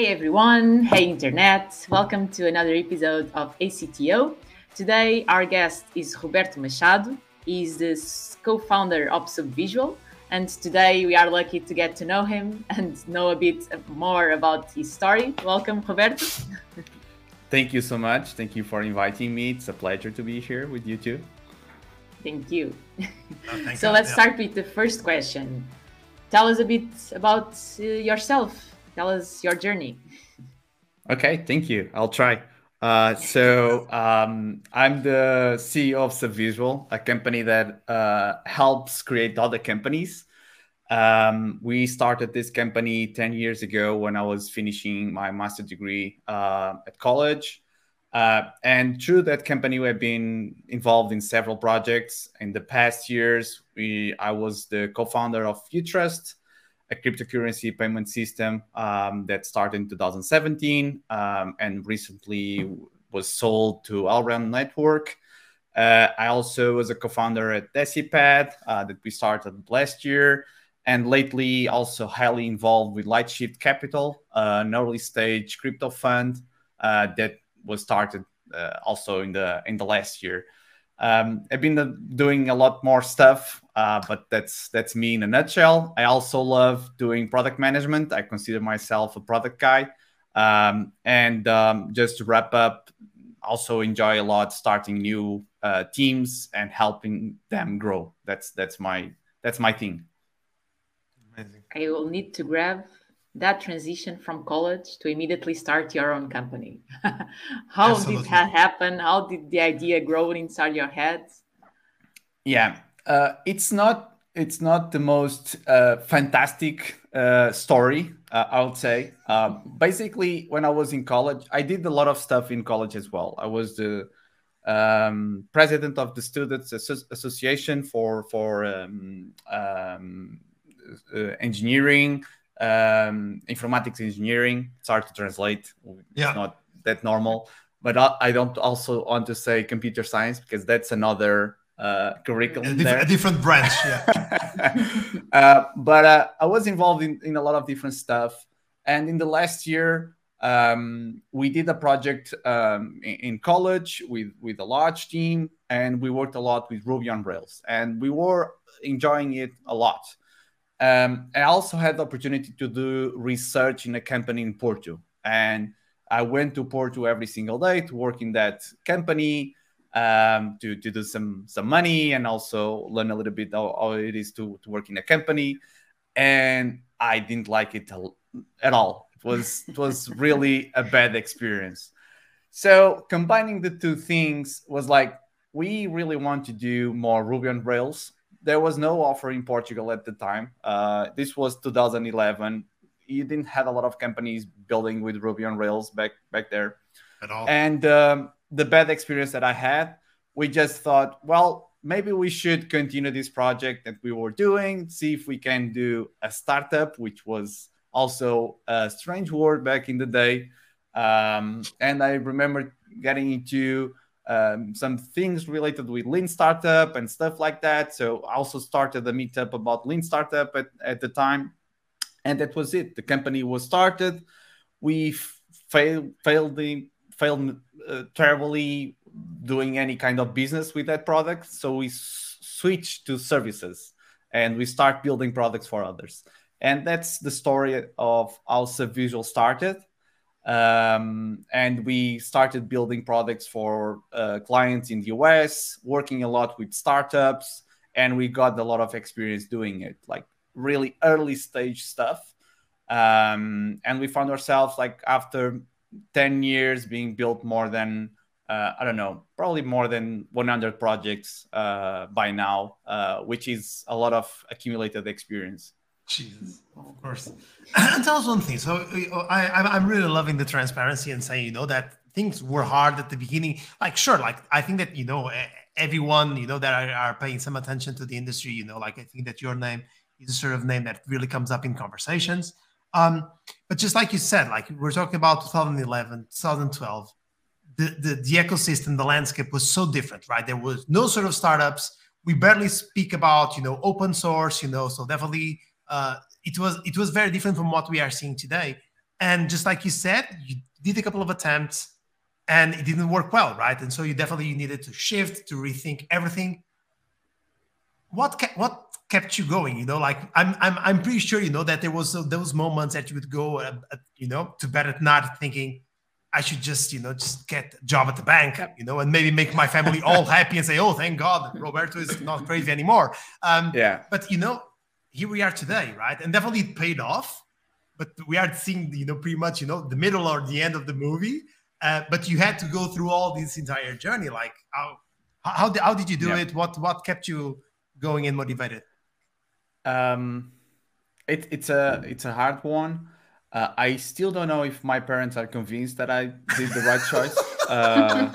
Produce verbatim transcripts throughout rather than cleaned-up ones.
Hey everyone, hey internet, welcome to another episode of A C T O. Today our guest is Roberto Machado. He's the co-founder of Subvisual, and today we are lucky to get to know him and know a bit more about his story. Welcome, Roberto. Thank you so much. Thank you for inviting me. It's a pleasure to be here with you too. Thank you. Oh, thank so you. let's yeah. start with the first question. Tell us a bit about uh, yourself. Tell us your journey. Okay, thank you. I'll try. Uh, so um, I'm the C E O of Subvisual, a company that uh, helps create other companies. Um, we started this company ten years ago when I was finishing my master's degree uh, at college. Uh, and through that company, we've been involved in several projects. In the past years, we, I was the co-founder of Utrust, a cryptocurrency payment system um, that started in two thousand seventeen um, and recently was sold to Allround Network. Uh, I also was a co-founder at Decipad uh, that we started last year, and lately also highly involved with Lightshift Capital, uh, an early stage crypto fund uh, that was started uh, also in the in the last year. Um, I've been doing a lot more stuff, uh, but that's that's me in a nutshell. I also love doing product management. I consider myself a product guy. Um, and um, just to wrap up, also enjoy a lot starting new uh, teams and helping them grow. That's that's my that's my thing. Amazing. I will need to grab that transition from college to immediately start your own company. How Absolutely. did that happen? How did the idea grow inside your head? Yeah, uh, it's not it's not the most uh, fantastic uh, story, uh, I would say. Uh, basically, when I was in college, I did a lot of stuff in college as well. I was the um, president of the Students Association for, for um, um, uh, engineering, um informatics engineering. It's hard to translate, yeah. It's not that normal, but I, I don't also want to say computer science because that's another uh curriculum, a, diff there. a different branch, yeah. uh, but uh, I was involved in, in a lot of different stuff, and in the last year um we did a project um in, in college with with a large team, and we worked a lot with Ruby on Rails, and we were enjoying it a lot. Um, I also had the opportunity to do research in a company in Porto, and I went to Porto every single day to work in that company, um, to, to do some, some money and also learn a little bit how, how it is to, to work in a company. And I didn't like it at all. It was, it was really a bad experience. So combining the two things was like, we really want to do more Ruby on Rails. There was no offer in Portugal at the time. Uh, this was two thousand eleven. You didn't have a lot of companies building with Ruby on Rails back back there. At all. And um, the bad experience that I had, we just thought, well, maybe we should continue this project that we were doing, see if we can do a startup, which was also a strange word back in the day. Um, and I remember getting into Um, some things related with Lean Startup and stuff like that. So I also started a meetup about Lean Startup at, at the time. And that was it. The company was started. We failed, failed, the, failed uh, terribly doing any kind of business with that product. So we switched to services and we start building products for others. And that's the story of how Subvisual started. Um, and we started building products for uh, clients in the U S, working a lot with startups, and we got a lot of experience doing it, like really early stage stuff. Um, and we found ourselves like after ten years being built more than, uh, I don't know, probably more than one hundred projects uh, by now, uh, which is a lot of accumulated experience. Jesus, of course. And tell us one thing. So I, I'm really loving the transparency and saying, you know, that things were hard at the beginning. Like, sure, like I think that, you know, everyone, you know, that are, are paying some attention to the industry, you know, like I think that your name is a sort of name that really comes up in conversations. Um, but just like you said, like we're talking about two thousand eleven, two thousand twelve, the, the, the ecosystem, the landscape was so different, right? There was no sort of startups. We barely speak about, you know, open source, you know, so definitely, Uh, it was it was very different from what we are seeing today. And just like you said, you did a couple of attempts and it didn't work well, right? And so you definitely needed to shift, to rethink everything. What ca what kept you going? You know, like I'm I'm I'm pretty sure you know that there was those moments that you would go, uh, you know, to bed at night thinking, I should just, you know, just get a job at the bank, yep. you know, and maybe make my family all happy and say, oh, thank God, Roberto is not crazy anymore. Um, yeah. But, you know, here we are today, right? And definitely it paid off, but we are seeing, you know, pretty much, you know, the middle or the end of the movie. Uh, but you had to go through all this entire journey. Like, how how, how did you do yep. it? What what kept you going and motivated? Um, it, it's a it's a hard one. Uh, I still don't know if my parents are convinced that I did the right choice. Uh,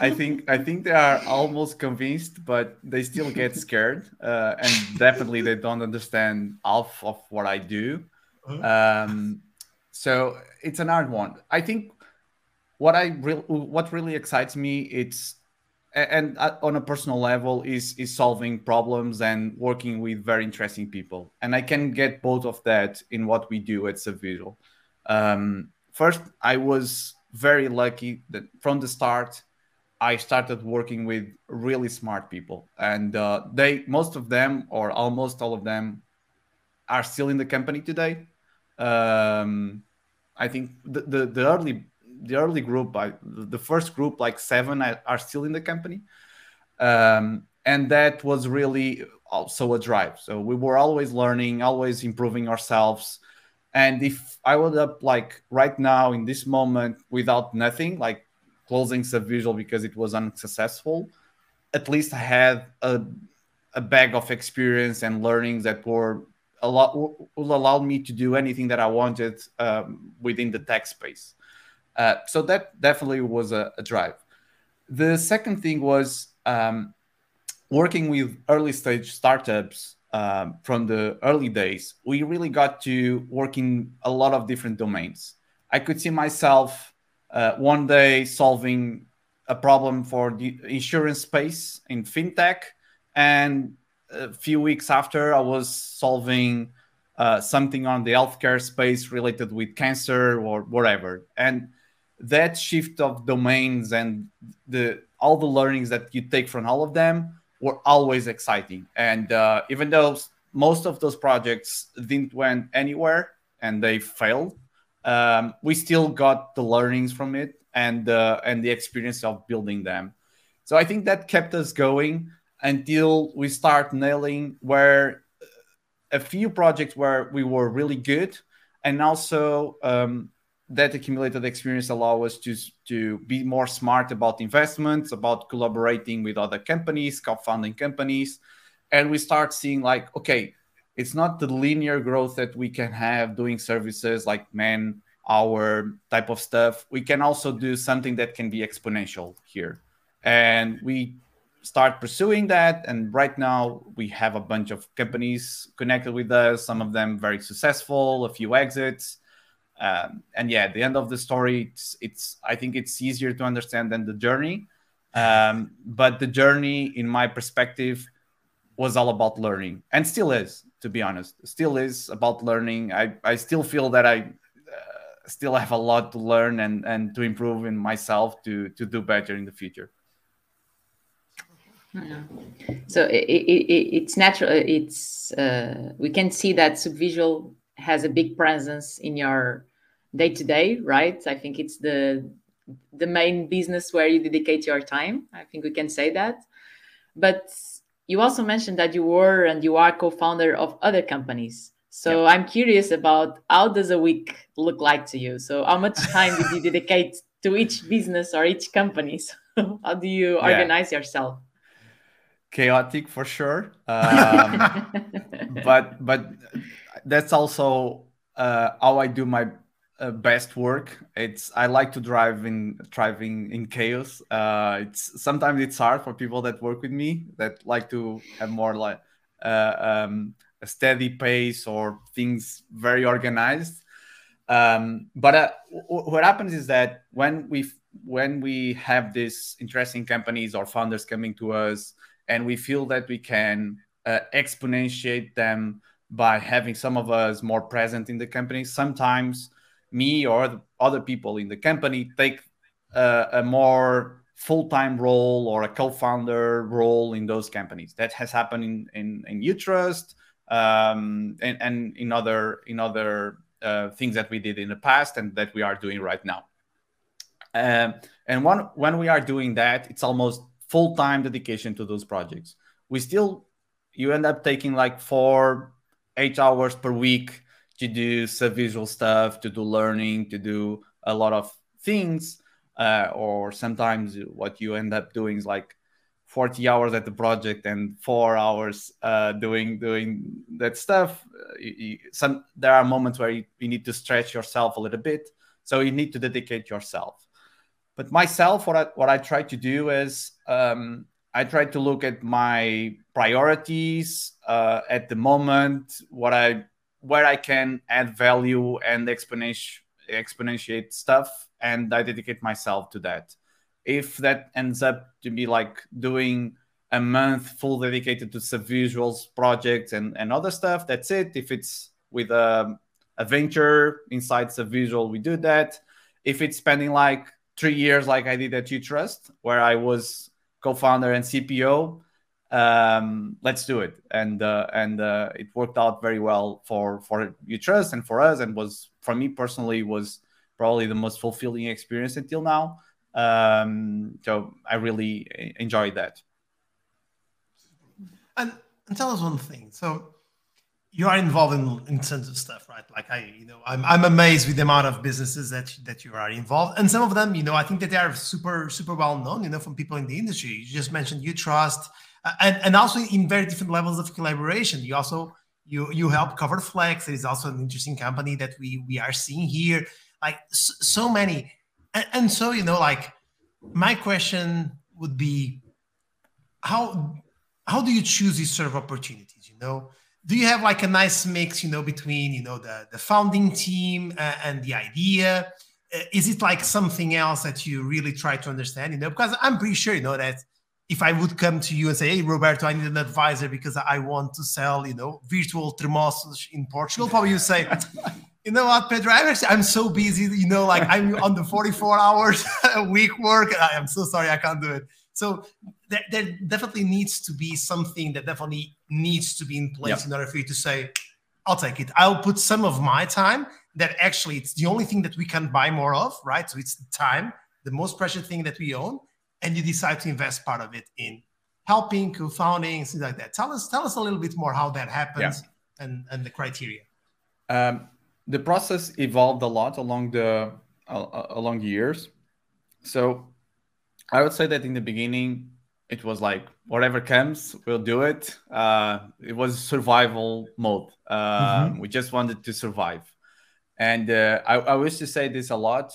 I think I think they are almost convinced, but they still get scared, uh, and definitely they don't understand half of what I do. Um, so it's an hard one. I think what I re- what really excites me, it's and uh, on a personal level, is is solving problems and working with very interesting people. And I can get both of that in what we do at Subvisual. Um, first, I was very lucky that from the start, I started working with really smart people. And uh, they, most of them, or almost all of them, are still in the company today. Um, I think the, the, the early... The early group, I, the first group, like seven, I, are still in the company. Um, and that was really also a drive. So we were always learning, always improving ourselves. And if I would up like right now in this moment without nothing, like closing Subvisual because it was unsuccessful, at least I had a, a bag of experience and learnings that were a lot, will allow me to do anything that I wanted um, within the tech space. Uh, so that definitely was a, a drive. The second thing was um, working with early stage startups um, from the early days. We really got to work in a lot of different domains. I could see myself uh, one day solving a problem for the insurance space in fintech. And a few weeks after, I was solving uh, something on the healthcare space related with cancer or whatever. And that shift of domains and the all the learnings that you take from all of them were always exciting. And uh, even though most of those projects didn't went anywhere and they failed, um, we still got the learnings from it and, uh, and the experience of building them. So I think that kept us going until we start nailing where a few projects where we were really good, and also... Um, that accumulated experience allow us to, to be more smart about investments, about collaborating with other companies, co-founding companies. And we start seeing like, okay, it's not the linear growth that we can have doing services like man, hour type of stuff. We can also do something that can be exponential here. And we start pursuing that. And right now we have a bunch of companies connected with us, some of them very successful, a few exits. Um, and yeah, at the end of the story, it's, it's, I think it's easier to understand than the journey. Um, but the journey, in my perspective, was all about learning, and still is, to be honest, still is about learning. I, I still feel that I uh, still have a lot to learn and, and to improve in myself to, to do better in the future. So it, it, it's natural. It's, uh, we can see that Subvisual has a big presence in your day-to-day, right? I think it's the the main business where you dedicate your time. I think we can say that. But you also mentioned that you were and you are co-founder of other companies. So yep. I'm curious about how does a week look like to you? So how much time did you dedicate to each business or each company? So how do you yeah. organize yourself? Chaotic for sure. Um, but but... That's also uh, how I do my uh, best work. It's I like to drive in driving in chaos. Uh, it's sometimes it's hard for people that work with me that like to have more like uh, um, a steady pace or things very organized. Um, but uh, what happens is that when we when we have these interesting companies or founders coming to us and we feel that we can uh, exponentiate them by having some of us more present in the company. Sometimes me or the other people in the company take uh, a more full-time role or a co-founder role in those companies. That has happened in in, in Utrust um, and, and in other in other uh, things that we did in the past and that we are doing right now. Um, and one, when we are doing that, it's almost full-time dedication to those projects. We still, you end up taking like four, eight hours per week to do Subvisual stuff, to do learning, to do a lot of things. Uh, or sometimes what you end up doing is like forty hours at the project and four hours uh, doing doing that stuff. You, you, some there are moments where you, you need to stretch yourself a little bit. So you need to dedicate yourself. But myself, what I, what I try to do is um, I try to look at my priorities uh, at the moment, what I where I can add value and exponenti- exponentiate stuff, and I dedicate myself to that. If that ends up to be like doing a month full dedicated to Subvisual's projects and, and other stuff, that's it. If it's with a, a venture inside Subvisual, we do that. If it's spending like three years like I did at Utrust, where I was co-founder and C P O, um, let's do it. And uh, and uh, it worked out very well for, for Utrust and for us, and was, for me personally, was probably the most fulfilling experience until now. Um, so I really enjoyed that. And, and tell us one thing. So you are involved in, in tons of stuff, right? Like I, you know, I'm, I'm amazed with the amount of businesses that, that you are involved. And some of them, you know, I think that they are super, super well known, you know, from people in the industry. You just mentioned Utrust, uh, and, and also in very different levels of collaboration. You also, you, you help cover Flex. It is also an interesting company that we, we are seeing here. Like so, so many. And, and so, you know, like my question would be, how, how do you choose these sort of opportunities, you know? Do you have like a nice mix, you know, between, you know, the, the founding team uh, and the idea? Uh, is it like something else that you really try to understand, you know? Because I'm pretty sure, you know, that if I would come to you and say, hey, Roberto, I need an advisor because I want to sell, you know, virtual termossos in Portugal, probably you say, you know what, Pedro, I'm, actually, I'm so busy, you know, like I'm on the forty-four hours a week work. I'm so sorry, I can't do it. So there, there definitely needs to be something that definitely needs to be in place yep. in order for you to say, I'll take it. I'll put some of my time that actually it's the only thing that we can buy more of, right? So it's the time, the most precious thing that we own, and you decide to invest part of it in helping, co-founding, things like that. Tell us, tell us a little bit more how that happens yeah. and, and the criteria. Um, the process evolved a lot along the, uh, along the years. So I would say that in the beginning, it was like, whatever comes, we'll do it. Uh, it was survival mode. Um, mm-hmm. We just wanted to survive. And uh, I, I wish to say this a lot.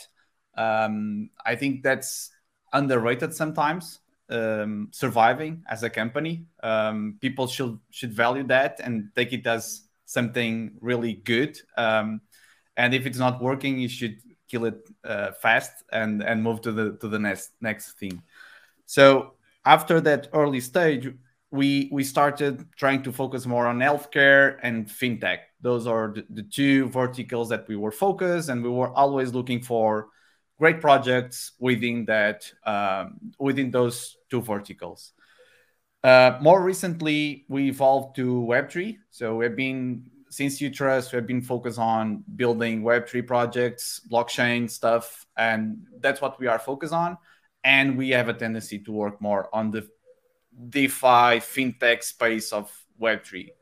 Um, I think that's underrated sometimes, um, surviving as a company. Um, people should, should value that and take it as something really good. Um, and if it's not working, you should kill it uh, fast and, and move to the to the next next thing. So after that early stage, we we started trying to focus more on healthcare and fintech. Those are the, the two verticals that we were focused, and we were always looking for great projects within that um, within those two verticals. Uh, more recently, we evolved to Web three. So we've been Since Utrust, we've been focused on building Web three projects, blockchain stuff, and that's what we are focused on. And we have a tendency to work more on the DeFi, fintech space of Web three.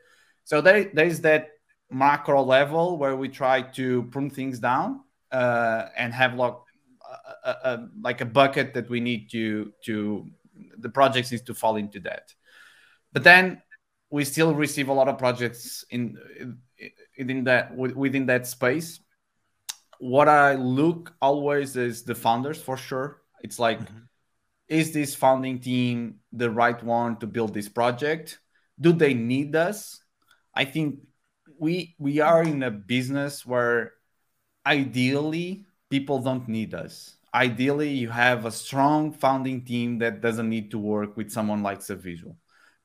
So there, there is that macro level where we try to prune things down uh, and have like a, a, like a bucket that we need to, to the projects need to fall into that. But then we still receive a lot of projects in, in that, within that space. What I look always is the founders, for sure. It's like, mm-hmm. is this founding team the right one to build this project? Do they need us? I think we, we are in a business where ideally people don't need us. Ideally, you have a strong founding team that doesn't need to work with someone like Subvisual.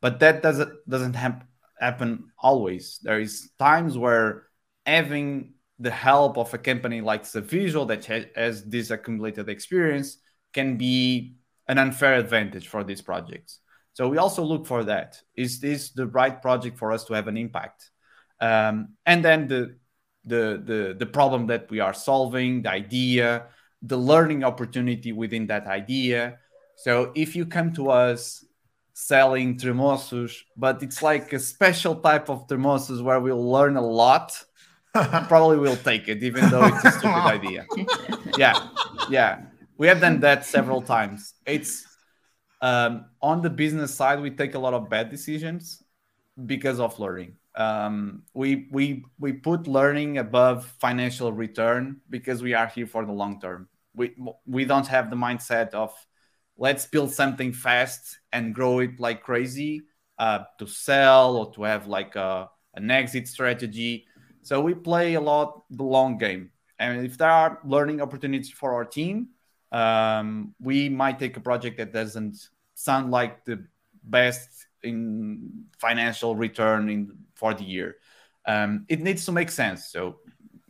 But that doesn't doesn't ha- happen always. There is times where having the help of a company like Subvisual that has this accumulated experience can be an unfair advantage for these projects. So we also look for that. Is this the right project for us to have an impact? Um, and then the, the, the, the problem that we are solving, the idea, the learning opportunity within that idea. So if you come to us selling tremoços, but it's like a special type of tremoços where we'll learn a lot, probably we'll take it, even though it's a stupid idea. Yeah, yeah. We have done that several times. It's um, on the business side, we take a lot of bad decisions because of learning. Um, we we we put learning above financial return because we are here for the long term. We we don't have the mindset of let's build something fast and grow it like crazy uh, to sell or to have like a, an exit strategy. So we play a lot the long game. And if there are learning opportunities for our team, um, we might take a project that doesn't sound like the best in financial return in for the year. Um, it needs to make sense. So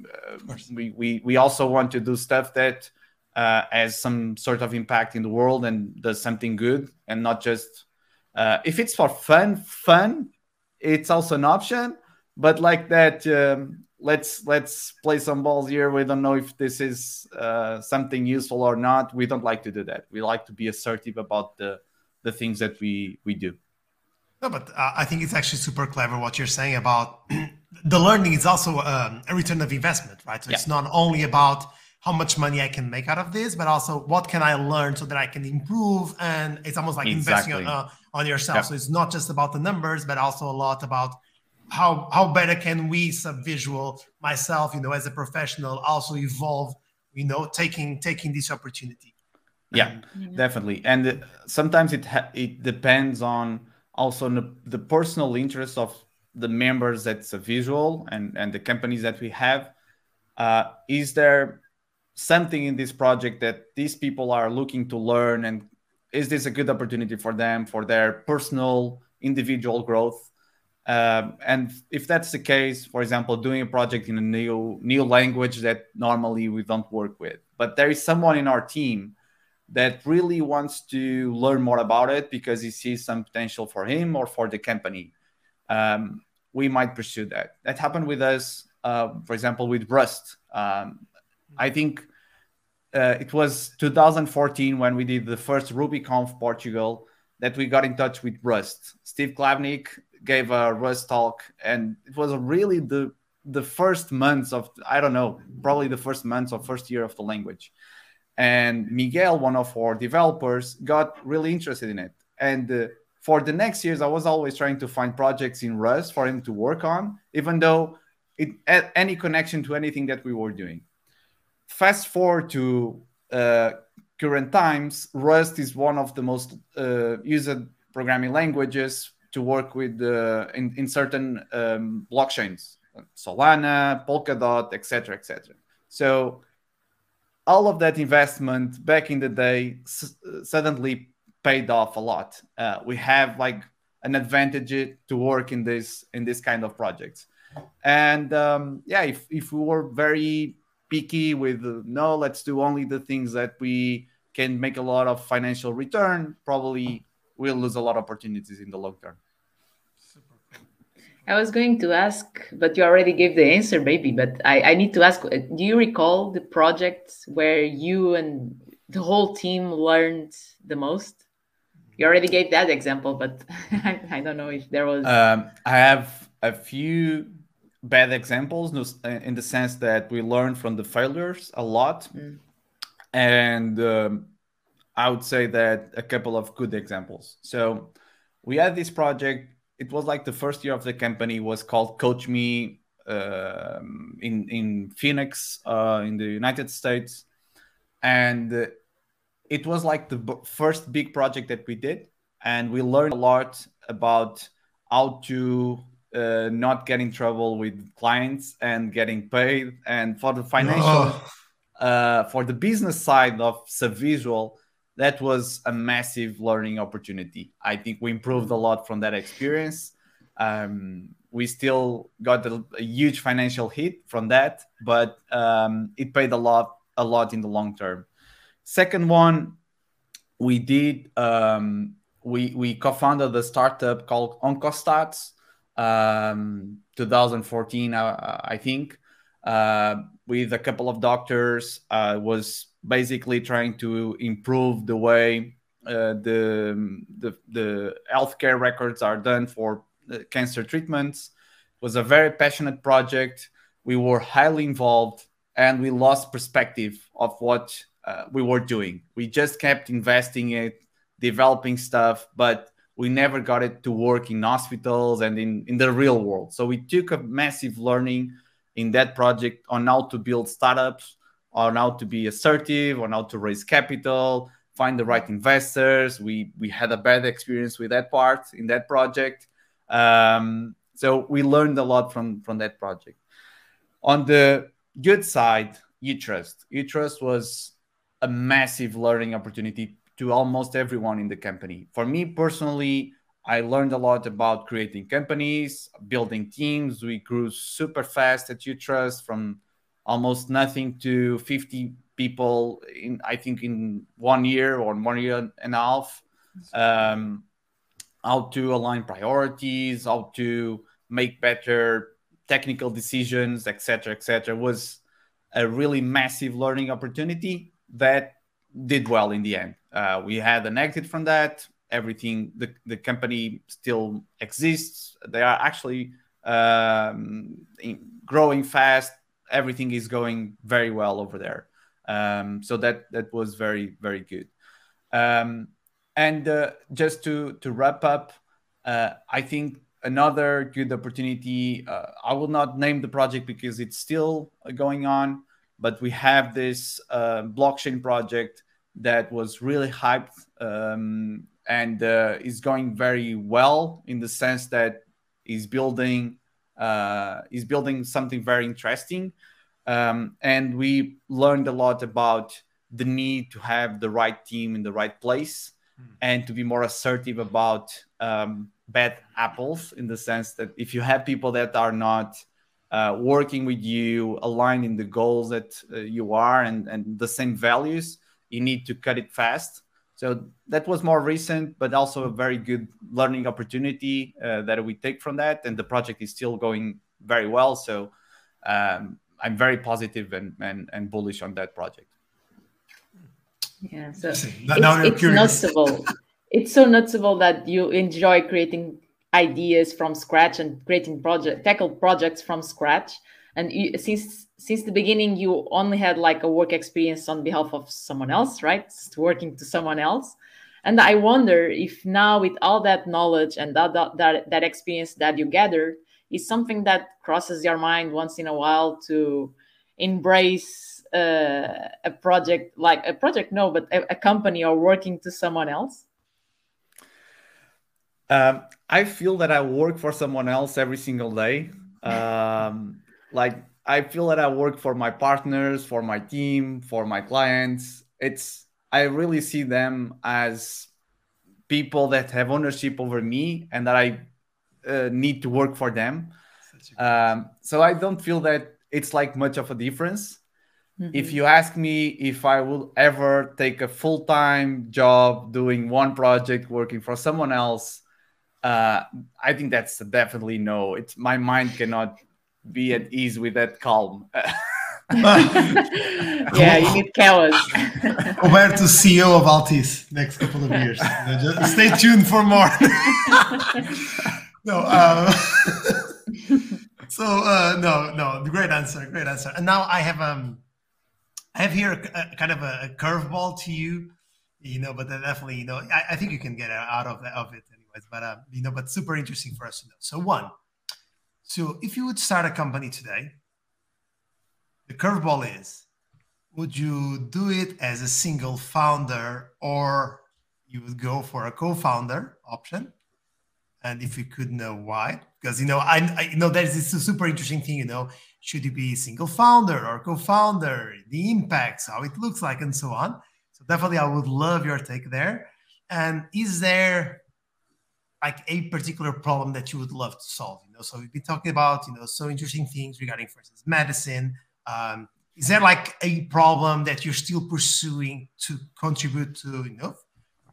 uh, we, we, we also want to do stuff that uh, has some sort of impact in the world and does something good and not just, uh, if it's for fun, fun, it's also an option, but like that, um, let's, let's play some balls here. We don't know if this is uh, something useful or not. We don't like to do that. We like to be assertive about the, the things that we, we do. No, but uh, I think it's actually super clever what you're saying about the learning is also um, a return of investment, right? So yeah. It's not only about how much money I can make out of this, but also what can I learn so that I can improve? And it's almost like exactly. investing on, uh, on yourself. Yeah. So it's not just about the numbers, but also a lot about how how better can we, Subvisual, myself, you know, as a professional, also evolve, you know, taking taking this opportunity. Yeah, um, definitely. And uh, sometimes it ha it depends on also the, the personal interest of the members at Subvisual and, and the companies that we have. Uh, is there something in this project that these people are looking to learn? And is this a good opportunity for them, for their personal, individual growth? Um, and if that's the case, for example, doing a project in a new, new language that normally we don't work with, but there is someone in our team that really wants to learn more about it because he sees some potential for him or for the company. Um, we might pursue that. That happened with us, uh, for example, with Rust. Um, I think uh, it was two thousand fourteen when we did the first RubyConf Portugal that we got in touch with Rust. Steve Klabnik gave a Rust talk, and it was really the, the first months of, I don't know, probably the first months or first year of the language. And Miguel, one of our developers, got really interested in it. And uh, for the next years, I was always trying to find projects in Rust for him to work on, even though it had any connection to anything that we were doing. Fast forward to uh, current times, Rust is one of the most uh, used programming languages to work with uh, in, in certain um, blockchains, Solana, Polkadot, et cetera, et cetera. So all of that investment back in the day suddenly paid off a lot. Uh, we have like an advantage to work in this in this kind of projects. And um, yeah, if, if we were very picky with, uh, no, let's do only the things that we can make a lot of financial return, probably we'll lose a lot of opportunities in the long term. I was going to ask, but you already gave the answer, maybe, but I, I need to ask, do you recall the projects where you and the whole team learned the most? You already gave that example, but I, I don't know if there was... Um, I have a few bad examples in the sense that we learned from the failures a lot. Mm. And um, I would say that a couple of good examples. So we had this project. It was like the first year of the company. It was called Coach Me uh, in, in Phoenix, uh, in the United States. And it was like the first big project that we did. And we learned a lot about how to uh, not get in trouble with clients and getting paid. And for the financial, uh, for the business side of Subvisual, that was a massive learning opportunity. I think we improved a lot from that experience. Um, we still got a, a huge financial hit from that, but um, it paid a lot, a lot in the long term. Second one, we did um, we we co-founded a startup called Oncostats, um, twenty fourteen, I, I think, uh, with a couple of doctors. Uh, was basically trying to improve the way uh, the, the the healthcare records are done for cancer treatments. It was a very passionate project. We were highly involved, and we lost perspective of what uh, we were doing. We just kept investing it, developing stuff, but we never got it to work in hospitals and in, in the real world. So we took a massive learning in that project on how to build startups, on how to be assertive, on how to raise capital, find the right investors. We, we had a bad experience with that part in that project. Um, so we learned a lot from, from that project. On the good side, Utrust. Utrust was a massive learning opportunity to almost everyone in the company. For me personally, I learned a lot about creating companies, building teams. We grew super fast at Utrust, from almost nothing to fifty people in, I think, in one year or one year and a half. Um, how to align priorities, how to make better technical decisions, et cetera, et cetera, was a really massive learning opportunity that did well in the end. Uh, we had an exit from that. Everything, the, the company still exists. They are actually um, growing fast. Everything is going very well over there. Um, so that, that was very, very good. Um, And uh, just to, to wrap up, uh, I think another good opportunity, uh, I will not name the project because it's still going on, but we have this uh, blockchain project that was really hyped um, and uh, is going very well, in the sense that is building, uh, is building something very interesting. Um, and we learned a lot about the need to have the right team in the right place, and to be more assertive about um, bad apples, in the sense that if you have people that are not uh, working with you, aligned in the goals that uh, you are, and, and the same values, you need to cut it fast. So that was more recent, but also a very good learning opportunity uh, that we take from that. And the project is still going very well. So um, I'm very positive and, and, and bullish on that project. Yeah, so it's, it's noticeable. It's so noticeable that you enjoy creating ideas from scratch and creating project, tackle projects from scratch. And you, since since the beginning, you only had like a work experience on behalf of someone else, right? Just working to someone else. And I wonder if now, with all that knowledge and that that that experience that you gather, is something that crosses your mind once in a while to embrace Uh, a project, like a project, no, but a, a company, or working to someone else? Um, I feel that I work for someone else every single day. Um, like I feel that I work for my partners, for my team, for my clients. It's, I really see them as people that have ownership over me and that I uh, need to work for them. Um, so I don't feel that it's like much of a difference. If you ask me if I will ever take a full-time job doing one project, working for someone else, uh, I think that's definitely no. It's, my mind cannot be at ease with that calm. Yeah, you need cowards. Roberto, C E O of Altice, next couple of years. Just stay tuned for more. No. Uh... so, uh, no, no, great answer, great answer. And now I have... um. I have here a, a kind of a, a curveball to you, you know, but definitely, you know, I, I think you can get out of, of it anyways, but, uh, you know, but super interesting for us to know. So one, so if you would start a company today, the curveball is, would you do it as a single founder, or you would go for a co-founder option? And if you could know why, because, you know, I, I you know, there's this super interesting thing, you know, should you be single founder or co-founder, the impacts, how it looks like, and so on. So definitely I would love your take there. And is there like a particular problem that you would love to solve. You know, so we've been talking about, you know, so interesting things regarding, for instance, medicine. Um, is there like a problem that you're still pursuing to contribute to, you know,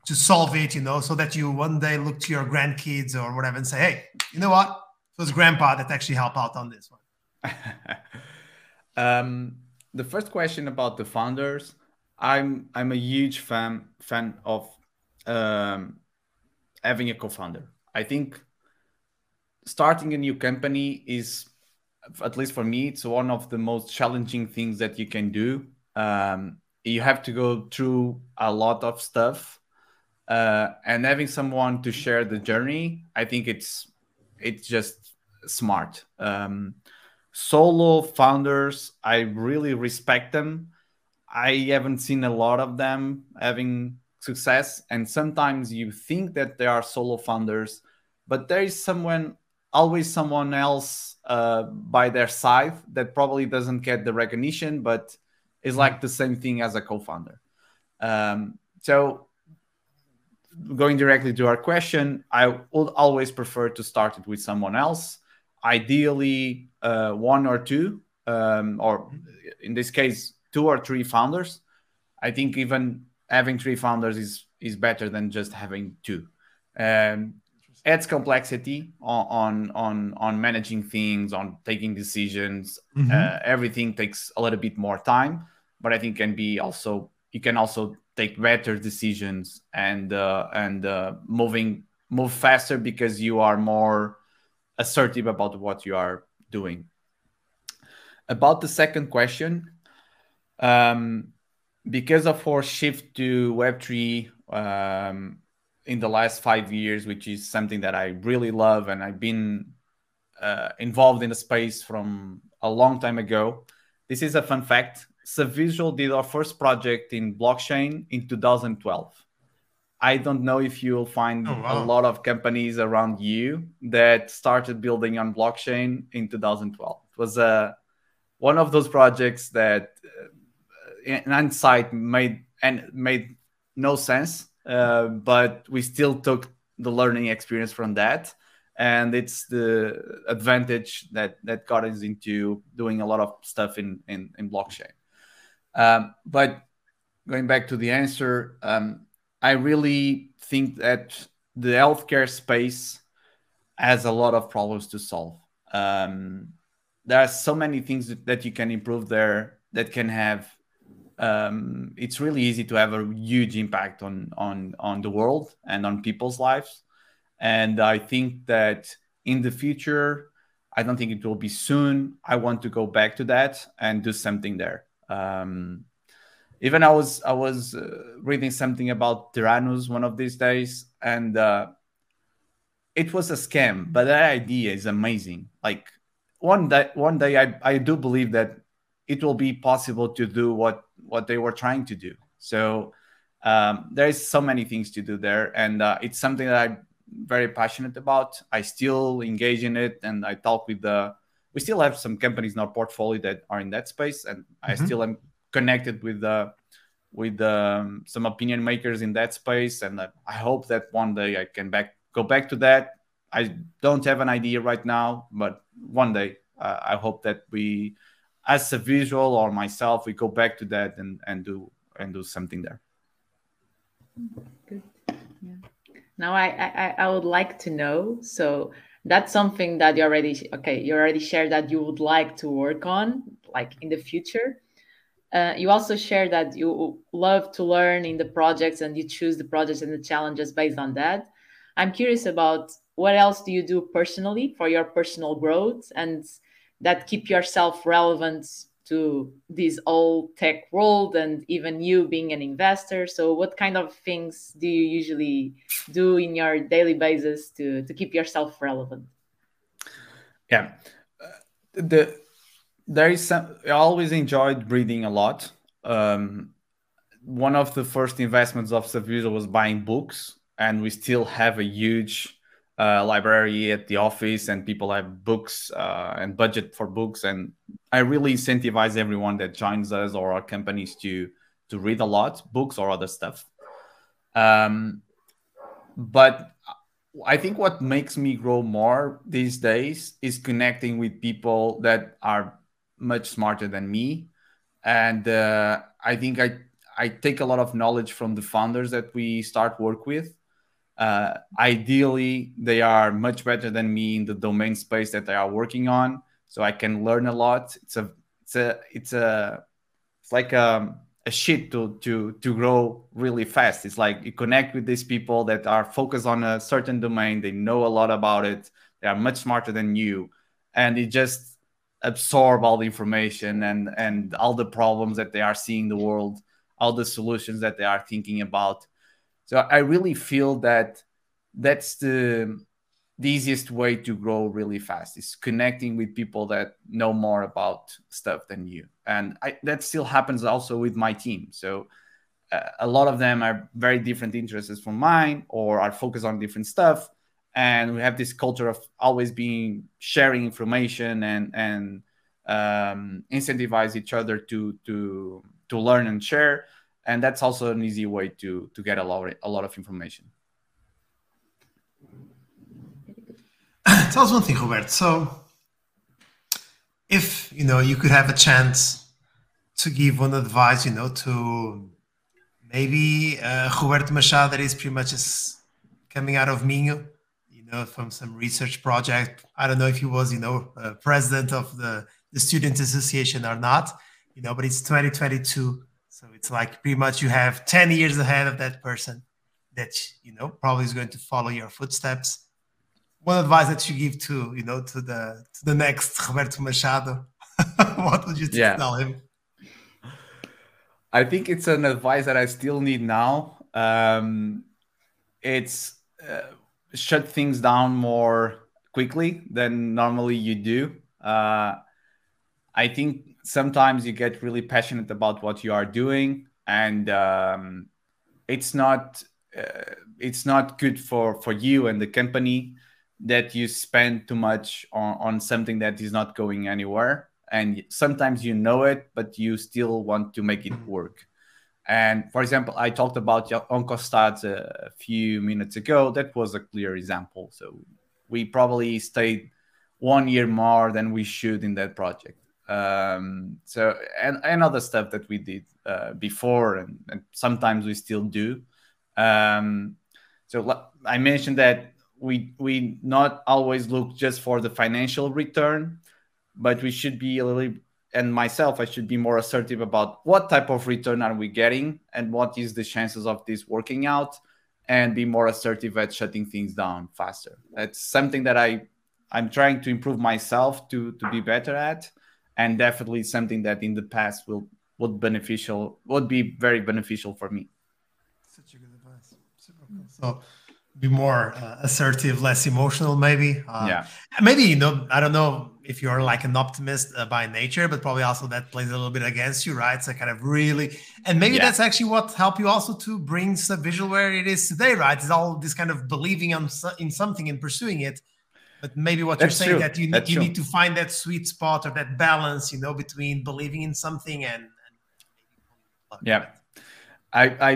to solve it, you know, so that you one day look to your grandkids or whatever and say, hey, you know what, it was grandpa that actually helped out on this one. um, the first question about the founders, I'm I'm a huge fan fan of um, having a co-founder. I think starting a new company is, at least for me, it's one of the most challenging things that you can do. Um, you have to go through a lot of stuff. Uh, and having someone to share the journey, I think it's it's just smart. Um, solo founders, I really respect them. I haven't seen a lot of them having success. And sometimes you think that they are solo founders, but there is someone, always someone else uh, by their side that probably doesn't get the recognition, but is like the same thing as a co-founder. Um, so... Going directly to our question, I would always prefer to start it with someone else, ideally uh, one or two, um, or in this case, two or three founders. I think even having three founders is is better than just having two. Um, adds complexity on, on, on, on managing things, on taking decisions. Mm-hmm. uh, everything takes a little bit more time, but I think can be also, you can also take better decisions and uh, and uh, moving move faster because you are more assertive about what you are doing. About the second question, um, because of our shift to Web three um, in the last five years, which is something that I really love, and I've been uh, involved in the space from a long time ago. This is a fun fact. Subvisual did our first project in blockchain in two thousand twelve. I don't know if you'll find oh, wow. a lot of companies around you that started building on blockchain in two thousand twelve. It was uh, one of those projects that uh, in hindsight made, and made no sense, uh, but we still took the learning experience from that. And it's the advantage that, that got us into doing a lot of stuff in, in, in blockchain. Um, but going back to the answer, um, I really think that the healthcare space has a lot of problems to solve. Um, there are so many things that, that you can improve there that can have, um, it's really easy to have a huge impact on, on, on the world and on people's lives. And I think that in the future, I don't think it will be soon. I want to go back to that and do something there. Um, even I was I was uh, reading something about Theranos one of these days, and uh, it was a scam. But that idea is amazing. Like one day, one day I, I do believe that it will be possible to do what what they were trying to do. So um, there is so many things to do there, and uh, it's something that I'm very passionate about. I still engage in it, and I talk with the. We still have some companies in our portfolio that are in that space, and mm-hmm. I still am connected with uh, with um, some opinion makers in that space, and I, I hope that one day I can back go back to that. I don't have an idea right now, but one day uh, I hope that we, as a visual or myself, we go back to that and and do and do something there. Good. Yeah. Now I I, I would like to know so. That's something that you already, okay, you already shared that you would like to work on, like in the future. Uh, you also shared that you love to learn in the projects and you choose the projects and the challenges based on that. I'm curious about what else do you do personally for your personal growth and that keep yourself relevant to this old tech world and even you being an investor. So what kind of things do you usually do in your daily basis to, to keep yourself relevant? Yeah, uh, the, there is some, I always enjoyed reading a lot. Um, one of the first investments of Subvisual was buying books, and we still have a huge Uh, library at the office, and people have books uh, and budget for books. And I really incentivize everyone that joins us or our companies to to read a lot, books or other stuff. Um, but I think what makes me grow more these days is connecting with people that are much smarter than me. And uh, I think I, I take a lot of knowledge from the founders that we start work with. Uh, ideally, they are much better than me in the domain space that they are working on. So I can learn a lot. It's a, it's a, it's a, it's like a, a shit to, to, to grow really fast. It's like you connect with these people that are focused on a certain domain. They know a lot about it. They are much smarter than you. And it just absorb all the information and, and all the problems that they are seeing in the world, all the solutions that they are thinking about. So I really feel that that's the, the easiest way to grow really fast is connecting with people that know more about stuff than you. And I, that still happens also with my team. So uh, a lot of them are very different interests from mine or are focused on different stuff. And we have this culture of always being sharing information and, and um, incentivize each other to, to, to learn and share. And that's also an easy way to, to get a lot, a lot of information. Tell us one thing, Roberto. So if, you know, you could have a chance to give one advice, you know, to maybe uh, Roberto Machado that is pretty much just coming out of Minho, you know, from some research project. I don't know if he was, you know, uh, president of the, the Student Association or not, you know, but it's twenty twenty-two. So it's like pretty much you have ten years ahead of that person that, you know, probably is going to follow your footsteps. One advice that you give to, you know, to the to the next Roberto Machado, what would you yeah. tell him? I think it's an advice that I still need now. Um, it's uh, shut things down more quickly than normally you do. Uh, I think sometimes you get really passionate about what you are doing, and um, it's not uh, it's not good for for you and the company that you spend too much on, on something that is not going anywhere. And sometimes you know it, but you still want to make it work. And for example, I talked about Oncostats a few minutes ago. That was a clear example. So we probably stayed one year more than we should in that project. Um, so, and, and other stuff that we did uh, before, and, and sometimes we still do. Um, so I mentioned that We we not always look just for the financial return, but we should be a little, and myself, I should be more assertive about what type of return are we getting and what is the chances of this working out, and be more assertive at shutting things down faster. That's something that I, I'm trying to improve myself to, to be better at, and definitely something that in the past will would beneficial would be very beneficial for me. Such a good advice. Super cool. So be more uh, assertive, less emotional, maybe. Uh, yeah. Maybe, you know, I don't know if you're like an optimist uh, by nature, but probably also that plays a little bit against you, right? So kind of really, and maybe yeah. that's actually what helped you also to bring Subvisual where it is today, right? It's all this kind of believing on, in something and pursuing it. But maybe what that's you're saying true. that you, need, you need to find that sweet spot or that balance, you know, between believing in something and, and yeah. I I,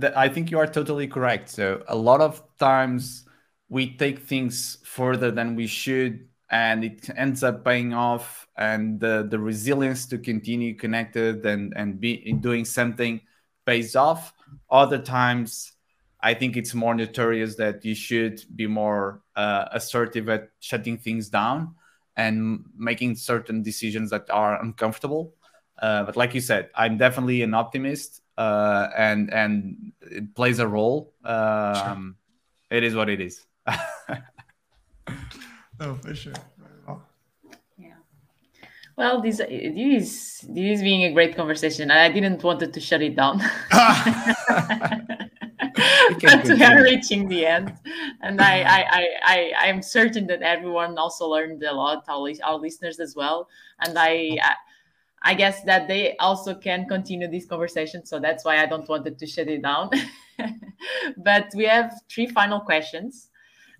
th I think you are totally correct. So a lot of times we take things further than we should, and it ends up paying off. And the, the resilience to continue connected and, and be doing something pays off. Other times, I think it's more notorious that you should be more uh, assertive at shutting things down and making certain decisions that are uncomfortable. Uh, but like you said, I'm definitely an optimist. Uh, and and it plays a role. Um, sure. It is what it is. Oh, for sure. Oh. Yeah. Well, this this this being a great conversation. I didn't want to shut it down. But we are reaching the end, and I I I I I am certain that everyone also learned a lot. Our our listeners as well, and I. I I guess that they also can continue this conversation. So that's why I don't wanted to shut it down. But we have three final questions,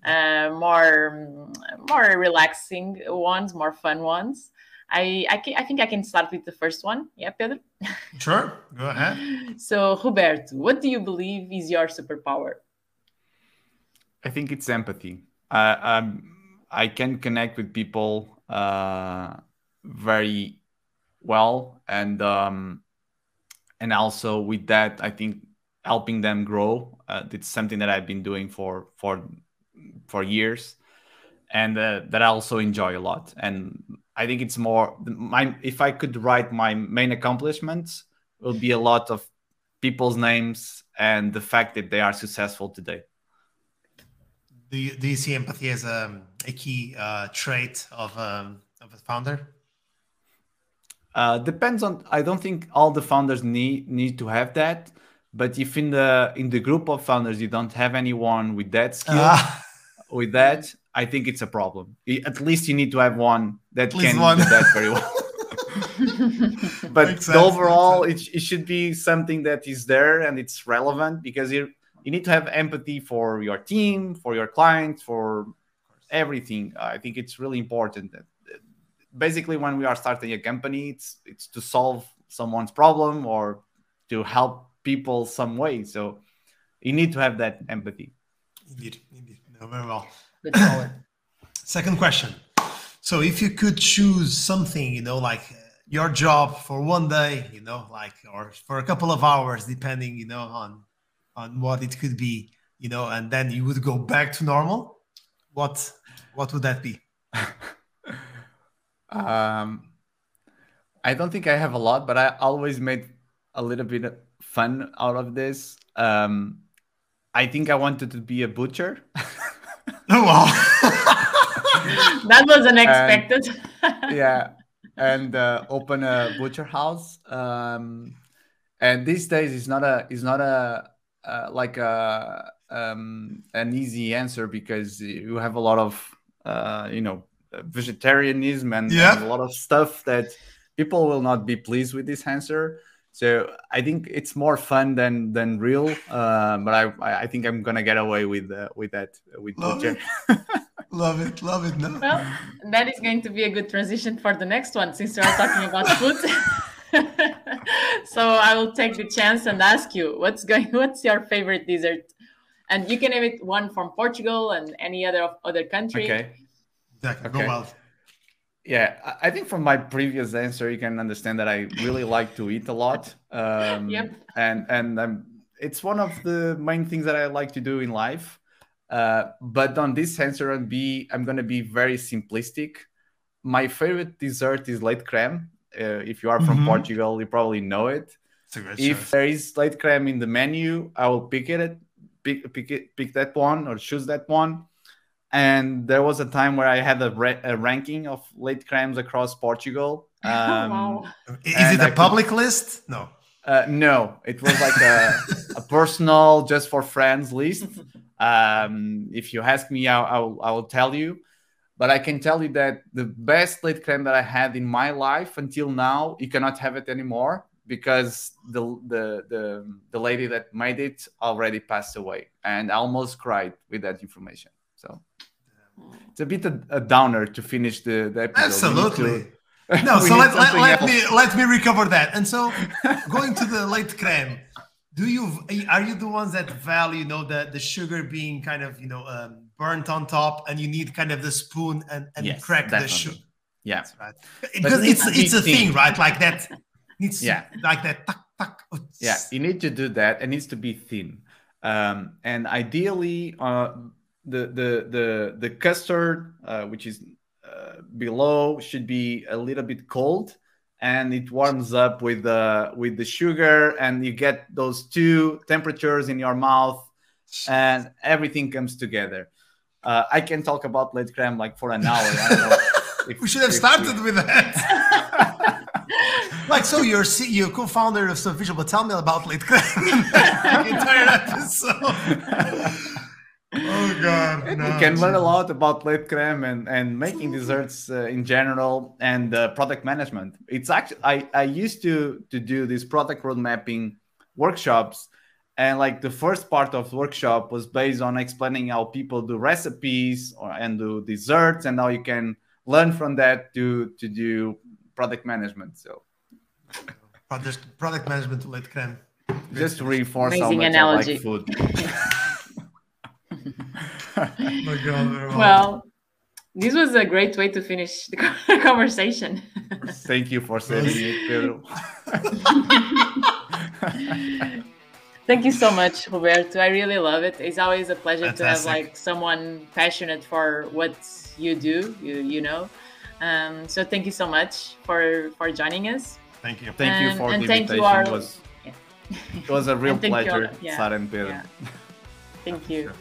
uh, more, more relaxing ones, more fun ones. I, I, can, I think I can start with the first one. Yeah, Pedro? Sure, go ahead. So Roberto, what do you believe is your superpower? I think it's empathy. Uh, um, I can connect with people uh, very well, and um, and also with that, I think helping them grow. Uh, it's something that I've been doing for for for years, and uh, that I also enjoy a lot. And I think it's more my. If I could write my main accomplishments, it would be a lot of people's names and the fact that they are successful today. Do you, do you see empathy as a, a key uh, trait of, um, of a founder? Uh, depends on, I don't think all the founders need, need to have that, but if in the, in the group of founders, you don't have anyone with that skill, ah. with that, I think it's a problem. At least you need to have one that Please can one. do that very well. But overall, it, it should be something that is there and it's relevant, because you you need to have empathy for your team, for your clients, for everything. I think it's really important. That basically, when we are starting a company, it's it's to solve someone's problem or to help people some way. So you need to have that empathy. Indeed, indeed. No, very well. Good point. Second question. So if you could choose something, you know, like your job for one day, you know, like, or for a couple of hours, depending, you know, on on what it could be, you know, and then you would go back to normal, what what would that be? um, I don't think I have a lot, but I always made a little bit of fun out of this. Um, I think I wanted to be a butcher. Oh, wow. That was unexpected. And, yeah, and uh, open a butcher house. Um, and these days, it's not a, it's not a, uh, like a, um, an easy answer, because you have a lot of, uh, you know, vegetarianism and, yeah. and a lot of stuff that people will not be pleased with this answer. So I think it's more fun than than real. Uh, but I, I think I'm gonna get away with uh, with that with butcher. Love it, love it. No. Well, that is going to be a good transition for the next one, since we are talking about food. So I will take the chance and ask you, what's going? What's your favorite dessert? And you can have it one from Portugal and any other other country. Okay. Exactly. Okay. Go wild. Yeah, I think from my previous answer, you can understand that I really like to eat a lot. Um, yep. And and um, it's one of the main things that I like to do in life. Uh, but on this answer, and be I'm going to be very simplistic. My favorite dessert is leite creme. Uh, if you are from mm-hmm. Portugal, you probably know it. If choice. There is leite creme in the menu, I will pick it, pick pick it, pick that one or choose that one. And there was a time where I had a, re- a ranking of leite cremes across Portugal. Um, wow. Is it a I public could... list? No. Uh, no, it was like a, a personal, just for friends list. Um, if you ask me, I, I, I will tell you. But I can tell you that the best leite creme that I had in my life until now, you cannot have it anymore, because the the the, the lady that made it already passed away. And I almost cried with that information. So it's a bit a, a downer to finish the, the episode. Absolutely. To, no, so let, let, let me let me recover that. And so going to the leite creme. Do you are you the ones that value, you know, the, the sugar being kind of, you know, um, burnt on top, and you need kind of the spoon and, and yes, crack definitely. the sugar? Yeah, that's right. Because it's it's, it's a thing, thing, right? Like that needs yeah, like that. Tuck, tuck. Yeah, you need to do that. It needs to be thin, um, and ideally, uh, the the the the custard, uh, which is uh, below, should be a little bit cold. And it warms up with the with the sugar, and you get those two temperatures in your mouth, and everything comes together. Uh, I can talk about leite creme like for an hour. I don't know if, we should have started we... with that. Like, so you're you're co-founder of Subvisual, but tell me about leite creme. The entire episode. Oh God! No. You can learn a lot about leite creme and, and making desserts uh, in general, and uh, product management. It's actually I, I used to to do these product road mapping workshops, and like the first part of the workshop was based on explaining how people do recipes or and do desserts, and how you can learn from that to to do product management. So, product product management to leite creme. Just to reinforce Amazing how much analogy. I like food. My God, well, this was a great way to finish the conversation. Thank you for saving me, Pedro. Thank you so much, Roberto. I really love it. It's always a pleasure Fantastic. to have like someone passionate for what you do, you, you know. Um, so thank you so much for, for joining us. Thank you. Thank and, you for the invitation. You are... it, was, yeah. it was a real pleasure, yeah. Sara and Pedro. Yeah. Thank you. Sure.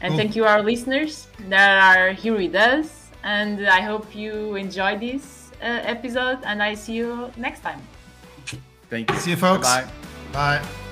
And cool. Thank you, our listeners that are here with us. And I hope you enjoyed this uh, episode, and I see you next time. Thank you. See you, folks. Bye-bye. Bye.